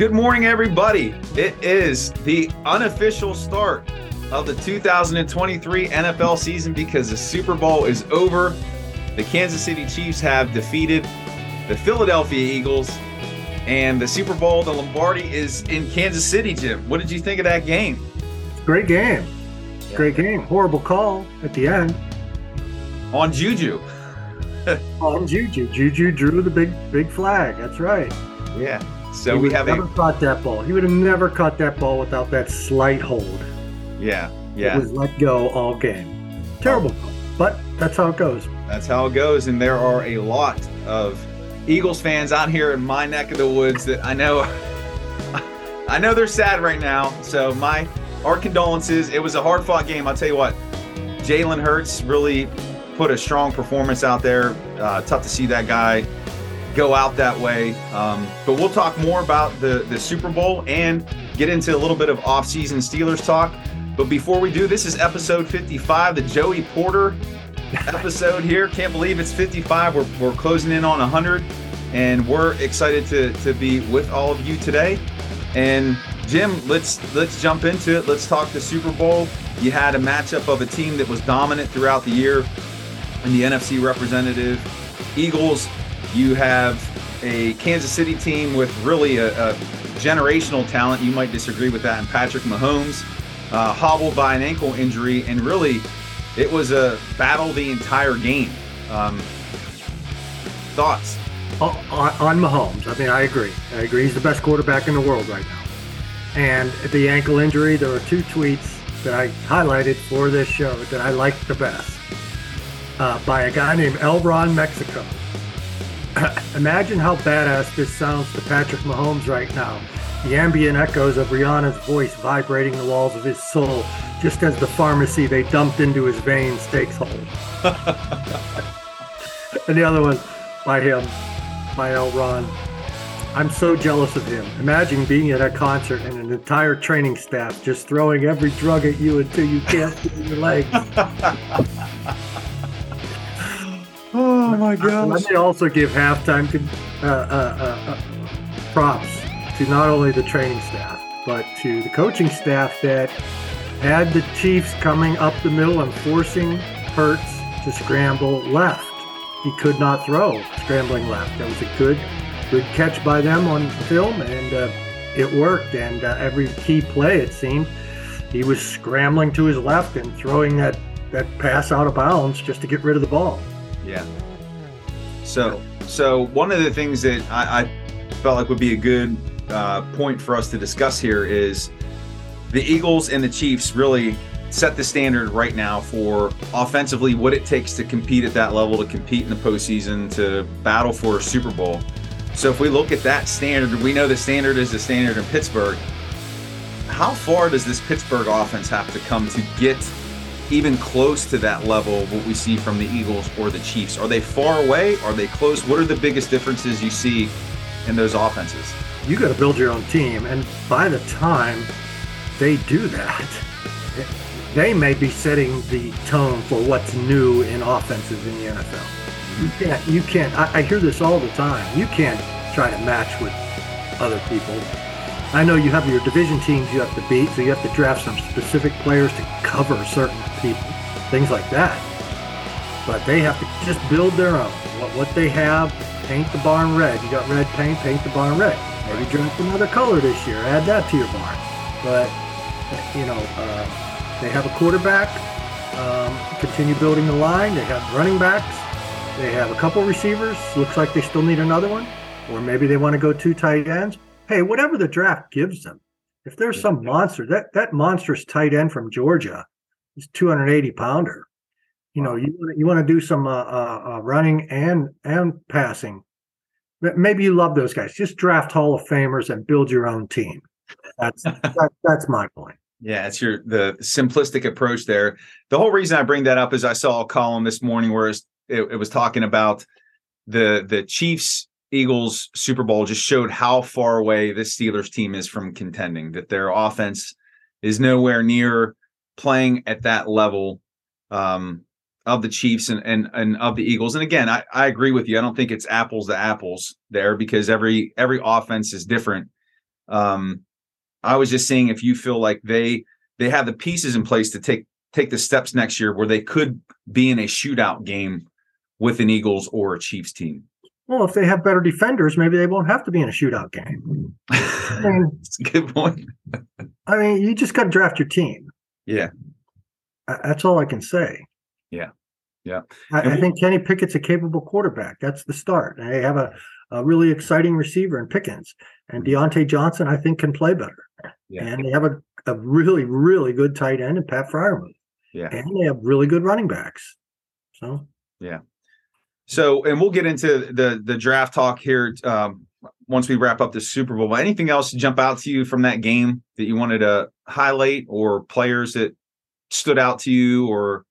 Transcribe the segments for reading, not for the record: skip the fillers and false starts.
Good morning, everybody. It is the unofficial start of the 2023 NFL season because the Super Bowl is over. The Kansas City Chiefs have defeated the Philadelphia Eagles, and the Super Bowl, the Lombardi, is in Kansas City, Jim. What did you think of that game? Great game. Yeah. Great game. Horrible call at the end. On Juju. On Juju. Juju drew the big flag. That's right. Yeah. So we have never caught that ball. He would have never caught that ball without that slight hold. Yeah. It was let go all game. Terrible call, but that's how it goes. That's how it goes, and there are a lot of Eagles fans out here in my neck of the woods that I know they're sad right now. So our condolences. It was a hard-fought game. I'll tell you what, Jalen Hurts really put a strong performance out there. Tough to see that guy go out that way, but we'll talk more about the Super Bowl and get into a little bit of off-season Steelers talk. But before we do, this is episode 55, the Joey Porter episode here. Can't believe it's 55. We're closing in on 100, and we're excited to be with all of you today. And Jim, let's jump into it. Let's talk the Super Bowl. You had a matchup of a team that was dominant throughout the year and the NFC representative Eagles. You have a Kansas City team with really a generational talent. You might disagree with that. And Patrick Mahomes hobbled by an ankle injury. And really, it was a battle the entire game. Thoughts? On Mahomes, I mean, I agree. He's the best quarterback in the world right now. And the ankle injury, there were two tweets that I highlighted for this show that I liked the best by a guy named Elron Mexico. Imagine how badass this sounds to Patrick Mahomes right now. The ambient echoes of Rihanna's voice vibrating the walls of his soul, just as the pharmacy they dumped into his veins takes hold. And the other one by him, by Elron. I'm so jealous of him. Imagine being at a concert and an entire training staff just throwing every drug at you until you can't feel your legs. Oh my gosh. Let me also give halftime props to not only the training staff, but to the coaching staff that had the Chiefs coming up the middle and forcing Hurts to scramble left. He could not throw scrambling left. That was a good catch by them on film, and it worked. And every key play, it seemed, he was scrambling to his left and throwing that pass out of bounds just to get rid of the ball. Yeah. So one of the things that I felt like would be a good point for us to discuss here is the Eagles and the Chiefs really set the standard right now for offensively what it takes to compete at that level, to compete in the postseason, to battle for a Super Bowl. So if we look at that standard, we know the standard is the standard in Pittsburgh. How far does this Pittsburgh offense have to come to get even close to that level, what we see from the Eagles or the Chiefs? Are they far away? Are they close? What are the biggest differences you see in those offenses? You got to build your own team, and by the time they do that, they may be setting the tone for what's new in offenses in the NFL. You can't. I hear this all the time. You can't try to match with other people. I know you have your division teams you have to beat, so you have to draft some specific players to cover certain people, things like that. But they have to just build their own. What they have, paint the barn red. You got red paint, paint the barn red. Maybe draft another color this year, add that to your barn. But, they have a quarterback, continue building the line. They have running backs. They have a couple receivers. Looks like they still need another one. Or maybe they want to go two tight ends. Hey, whatever the draft gives them, if there's some monster, that monstrous tight end from Georgia is 280 pounder. You want to do some running and passing. Maybe you love those guys. Just draft Hall of Famers and build your own team. That's my point. Yeah, it's the simplistic approach there. The whole reason I bring that up is I saw a column this morning where it was talking about the Chiefs. Eagles Super Bowl just showed how far away this Steelers team is from contending, that their offense is nowhere near playing at that level of the Chiefs and of the Eagles. And again, I agree with you. I don't think it's apples to apples there because every offense is different. I was just seeing if you feel like they have the pieces in place to take the steps next year where they could be in a shootout game with an Eagles or a Chiefs team. Well, if they have better defenders, maybe they won't have to be in a shootout game. I mean, that's a good point. I mean, you just got to draft your team. Yeah. That's all I can say. Yeah. Yeah. I think Kenny Pickett's a capable quarterback. That's the start. They have a really exciting receiver in Pickens. And Deontay Johnson, I think, can play better. Yeah. And they have a really, really good tight end in Pat Freiermuth. Yeah. And they have really good running backs. So, yeah. So, and we'll get into the draft talk here once we wrap up the Super Bowl. But anything else jump out to you from that game that you wanted to highlight, or players that stood out to you? Or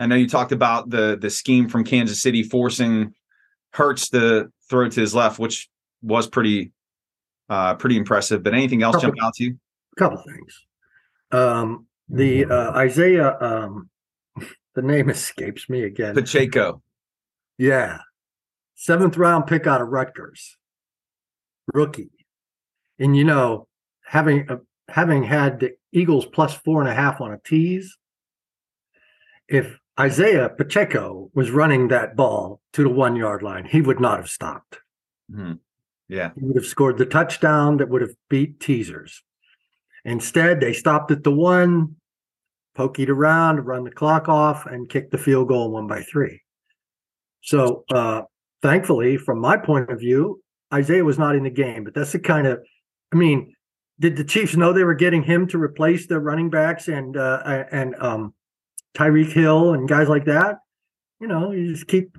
I know you talked about the scheme from Kansas City forcing Hurts to throw to his left, which was pretty impressive. But anything else jump out to you? A couple things. Isaiah, the name escapes me again. Pacheco. Yeah. 7th-round pick out of Rutgers. Rookie. And, you know, having had the Eagles plus 4.5 on a tease, if Isaiah Pacheco was running that ball to the 1-yard line, he would not have stopped. Mm-hmm. Yeah. He would have scored the touchdown that would have beat teasers. Instead, they stopped at the 1, pokeyed around, run the clock off, and kicked the field goal and won by 3. So, thankfully, from my point of view, Isaiah was not in the game. But that's the kind of, I mean, did the Chiefs know they were getting him to replace the running backs and Tyreek Hill and guys like that? You know, you just keep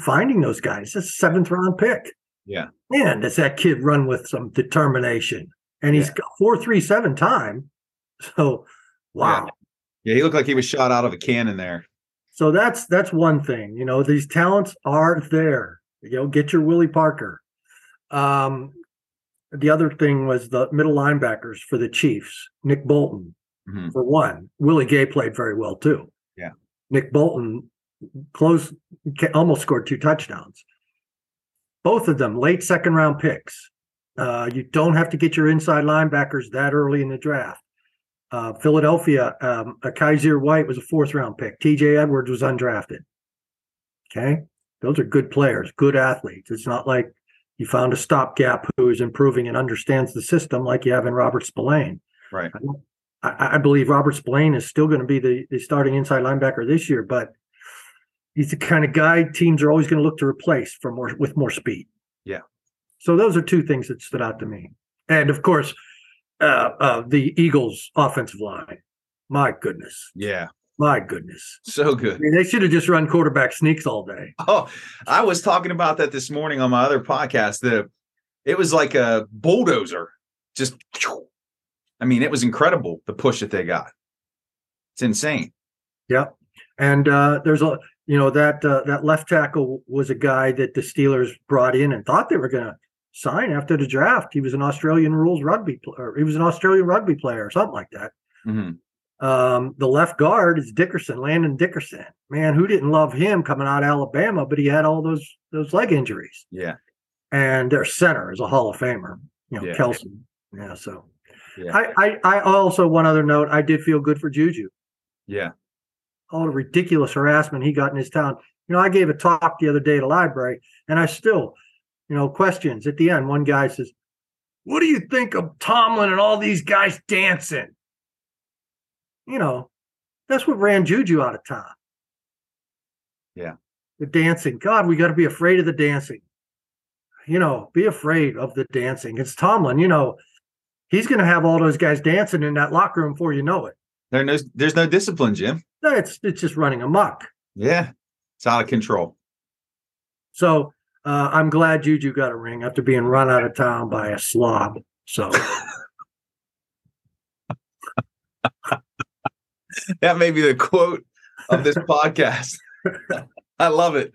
finding those guys. It's a 7th-round pick. Yeah. Man, does that kid run with some determination. And he's got 4.37 time. So, wow. Yeah, he looked like he was shot out of a cannon there. So that's one thing, you know, these talents are there, you know, get your Willie Parker. The other thing was the middle linebackers for the Chiefs, Nick Bolton, for one. Willie Gay played very well too. Yeah. Nick Bolton almost scored 2 touchdowns. Both of them late 2nd-round picks. You don't have to get your inside linebackers that early in the draft. Philadelphia, Kysir White was a 4th-round pick. TJ Edwards was undrafted. Okay? Those are good players, good athletes. It's not like you found a stopgap who is improving and understands the system like you have in Robert Spillane. Right. I believe Robert Spillane is still going to be the starting inside linebacker this year, but he's the kind of guy teams are always going to look to replace with more speed. Yeah. So those are 2 things that stood out to me. And, of course, the Eagles' offensive line. My goodness. Yeah. My goodness. So good. I mean, they should have just run quarterback sneaks all day. Oh, I was talking about that this morning on my other podcast. It was like a bulldozer. Just, I mean, it was incredible, the push that they got. It's insane. Yeah. And there's a, you know, that left tackle was a guy that the Steelers brought in and thought they were going to sign after the draft. He was an Australian rugby player. He was an Australian rugby player or something like that. Mm-hmm. The left guard is Dickerson, Landon Dickerson. Man, who didn't love him coming out of Alabama, but he had all those leg injuries. Yeah. And their center is a Hall of Famer, you know, Kelsey. Yeah. So yeah. I also, one other note, I did feel good for Juju. Yeah. All the ridiculous harassment he got in his town. You know, I gave a talk the other day at a library, and I still, you know, questions at the end. One guy says, "What do you think of Tomlin and all these guys dancing?" You know, that's what ran Juju out of town. Yeah. The dancing. God, we got to be afraid of the dancing. You know, be afraid of the dancing. It's Tomlin, you know, he's going to have all those guys dancing in that locker room before you know it. There's no discipline, Jim. It's just running amok. Yeah. It's out of control. So, I'm glad Juju got a ring after being run out of town by a slob. So that may be the quote of this podcast. I love it.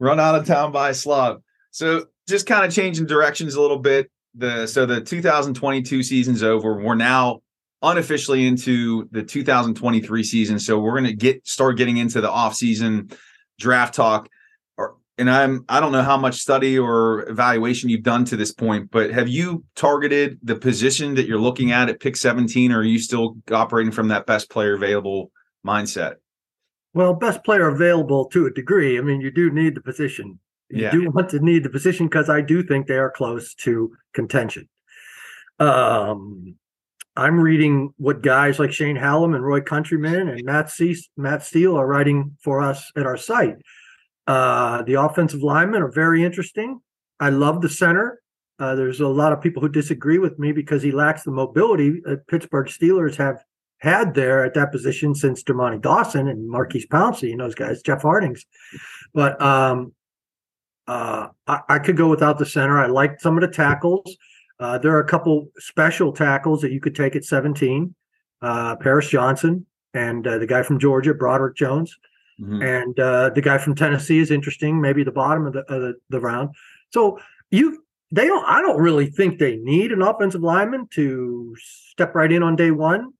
Run out of town by a slob. So just kind of changing directions a little bit. So the 2022 season's over. We're now unofficially into the 2023 season. So we're going to start getting into the offseason draft talk. and I don't know how much study or evaluation you've done to this point, but have you targeted the position that you're looking at pick 17, or are you still operating from that best player available mindset? Well, best player available to a degree. I mean, you do need the position. You do want to need the position because I do think they are close to contention. I'm reading what guys like Shane Hallam and Roy Countryman and Matt Steele are writing for us at our site. The offensive linemen are very interesting. I love the center. There's a lot of people who disagree with me because he lacks the mobility that Pittsburgh Steelers have had there at that position since Dermontti Dawson and Marquise Pouncey and those guys, Jeff Hardings. But I could go without the center. I liked some of the tackles. There are a couple special tackles that you could take at 17, Paris Johnson and the guy from Georgia, Broderick Jones. Mm-hmm. And the guy from Tennessee is interesting, maybe the bottom of the round. So I don't really think they need an offensive lineman to step right in on day one.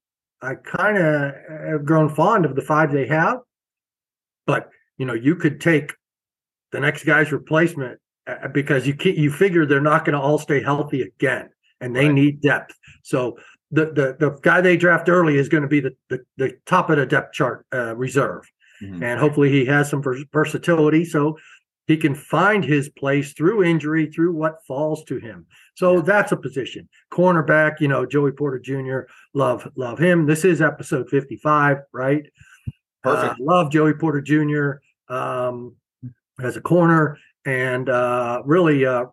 I kind of have grown fond of the five they have, but you could take the next guy's replacement because you figure they're not going to all stay healthy again, and they need depth. So the guy they draft early is going to be the top of the depth chart reserve, mm-hmm. and hopefully he has some versatility so he can find his place through injury, through what falls to him. So that's a position. Cornerback, Joey Porter Jr., love him. This is episode 55, right? Perfect. Love Joey Porter Jr. As a corner. And Roy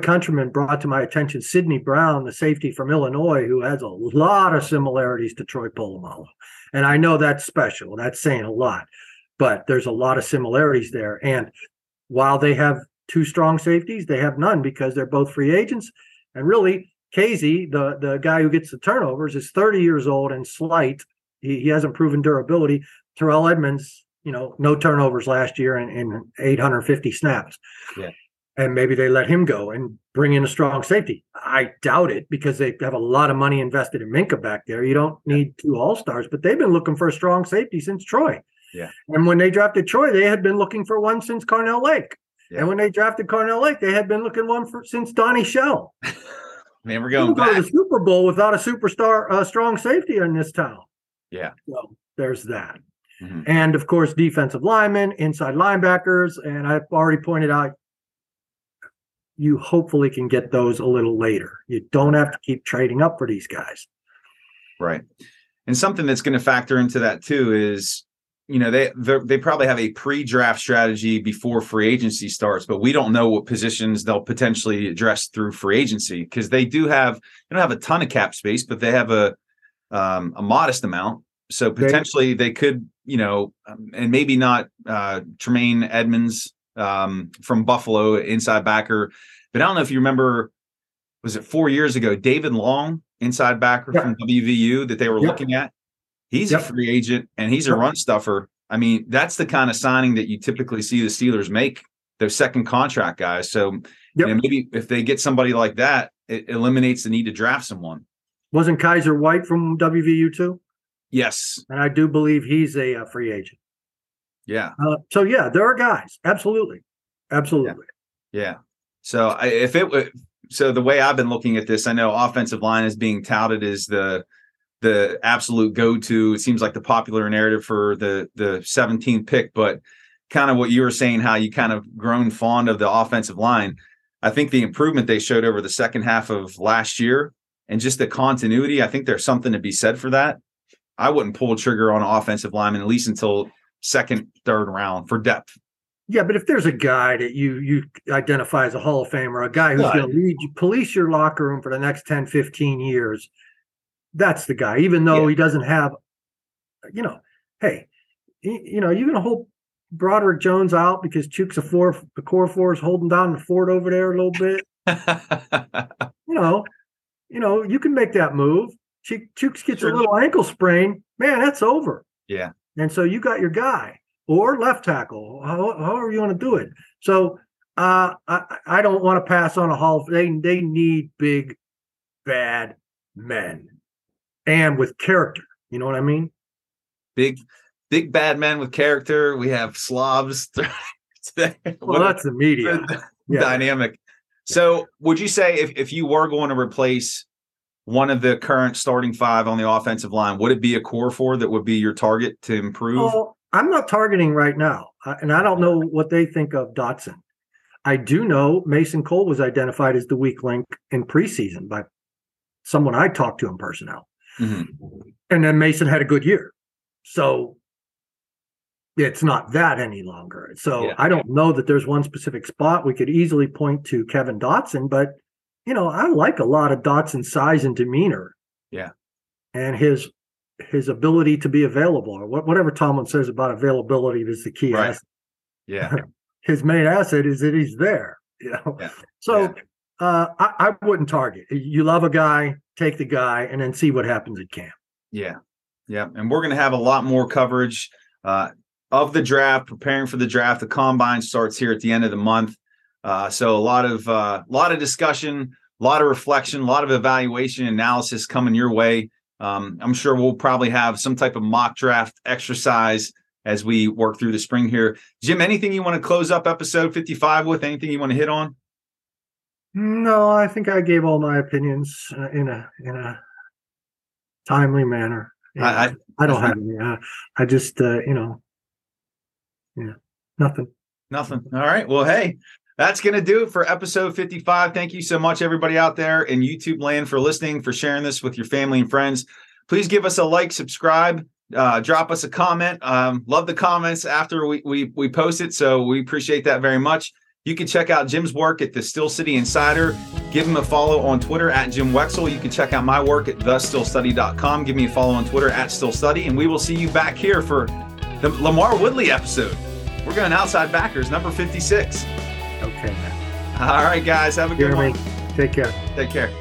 Countryman brought to my attention Sidney Brown, the safety from Illinois, who has a lot of similarities to Troy Polamalu. And I know that's special. That's saying a lot. But there's a lot of similarities there. And while they have two strong safeties, they have none because they're both free agents. And really, Kysir, the guy who gets the turnovers, is 30 years old and slight. He hasn't proven durability. Terrell Edmonds, no turnovers last year and 850 snaps. Yeah. And maybe they let him go and bring in a strong safety. I doubt it because they have a lot of money invested in Minka back there. You don't need two all-stars, but they've been looking for a strong safety since Troy. Yeah. And when they drafted Troy, they had been looking for one since Carnell Lake. Yeah. And when they drafted Carnell Lake, they had been looking since Donnie Shell. Man, we're going back. Go to the Super Bowl without a superstar, strong safety in this town. Yeah. So there's that. Mm-hmm. And, of course, defensive linemen, inside linebackers. And I've already pointed out, you hopefully can get those a little later. You don't have to keep trading up for these guys. Right. And something that's going to factor into that, too, is – they probably have a pre-draft strategy before free agency starts, but we don't know what positions they'll potentially address through free agency because they don't have a ton of cap space, but they have a modest amount. So potentially they could, and maybe not Tremaine Edmonds from Buffalo, inside backer. But I don't know if you remember, was it 4 years ago, David Long, inside backer from WVU that they were looking at? He's a free agent, and he's a run stuffer. I mean, that's the kind of signing that you typically see the Steelers make, their second contract guys. So maybe if they get somebody like that, it eliminates the need to draft someone. Wasn't Kysir White from WVU too? Yes. And I do believe he's a free agent. Yeah. So, there are guys. Absolutely. Absolutely. Yeah. So the way I've been looking at this, I know offensive line is being touted as the absolute go-to. It seems like the popular narrative for the 17th pick, but kind of what you were saying, how you kind of grown fond of the offensive line. I think the improvement they showed over the second half of last year and just the continuity, I think there's something to be said for that. I wouldn't pull a trigger on an offensive lineman, at least until second, third round for depth. Yeah, but if there's a guy that you identify as a Hall of Famer, a guy who's going to lead you, police your locker room for the next 10, 15 years, that's the guy, even though he doesn't have, you're going to hold Broderick Jones out because Chuks, the core four, is holding down the fort over there a little bit. You can make that move. Chuks gets a little ankle sprain. Man, that's over. Yeah. And so you got your guy or left tackle, however you want to do it. So I don't want to pass on a Hall. They need big, bad men. And with character, you know what I mean? Big bad men with character. We have slobs today. Well, that's the media dynamic. So would you say if you were going to replace one of the current starting five on the offensive line, would it be a core four that would be your target to improve? Oh, I'm not targeting right now, and I don't know what they think of Dotson. I do know Mason Cole was identified as the weak link in preseason by someone I talked to in personnel. Mm-hmm. And then Mason had a good year. So it's not that any longer. So I don't know that there's one specific spot. We could easily point to Kevin Dotson, but, you know, I like a lot of Dotson's size and demeanor. Yeah. And his ability to be available, or whatever Tomlin says about availability is the key asset. Yeah. His main asset is that he's there, you know? Yeah. So I wouldn't target. You love a guy, take the guy, and then see what happens at camp. Yeah. Yeah. And we're going to have a lot more coverage of the draft, preparing for the draft. The combine starts here at the end of the month. So a lot of discussion, a lot of reflection, a lot of evaluation analysis coming your way. I'm sure we'll probably have some type of mock draft exercise as we work through the spring here. Jim, anything you want to close up episode 55 with? Anything you want to hit on? No, I think I gave all my opinions in a timely manner. I don't have any. I just, nothing. All right. Well, hey, that's going to do it for episode 55. Thank you so much, everybody out there in YouTube land, for listening, for sharing this with your family and friends. Please give us a like, subscribe, drop us a comment. Love the comments after we post it. So we appreciate that very much. You can check out Jim's work at the Still City Insider. Give him a follow on Twitter at Jim Wexel. You can check out my work at thestillstudy.com. Give me a follow on Twitter at stillstudy. And we will see you back here for the Lamar Woodley episode. We're going outside backers, number 56. Okay, man. All right, guys. Have a good one. Take care. Take care.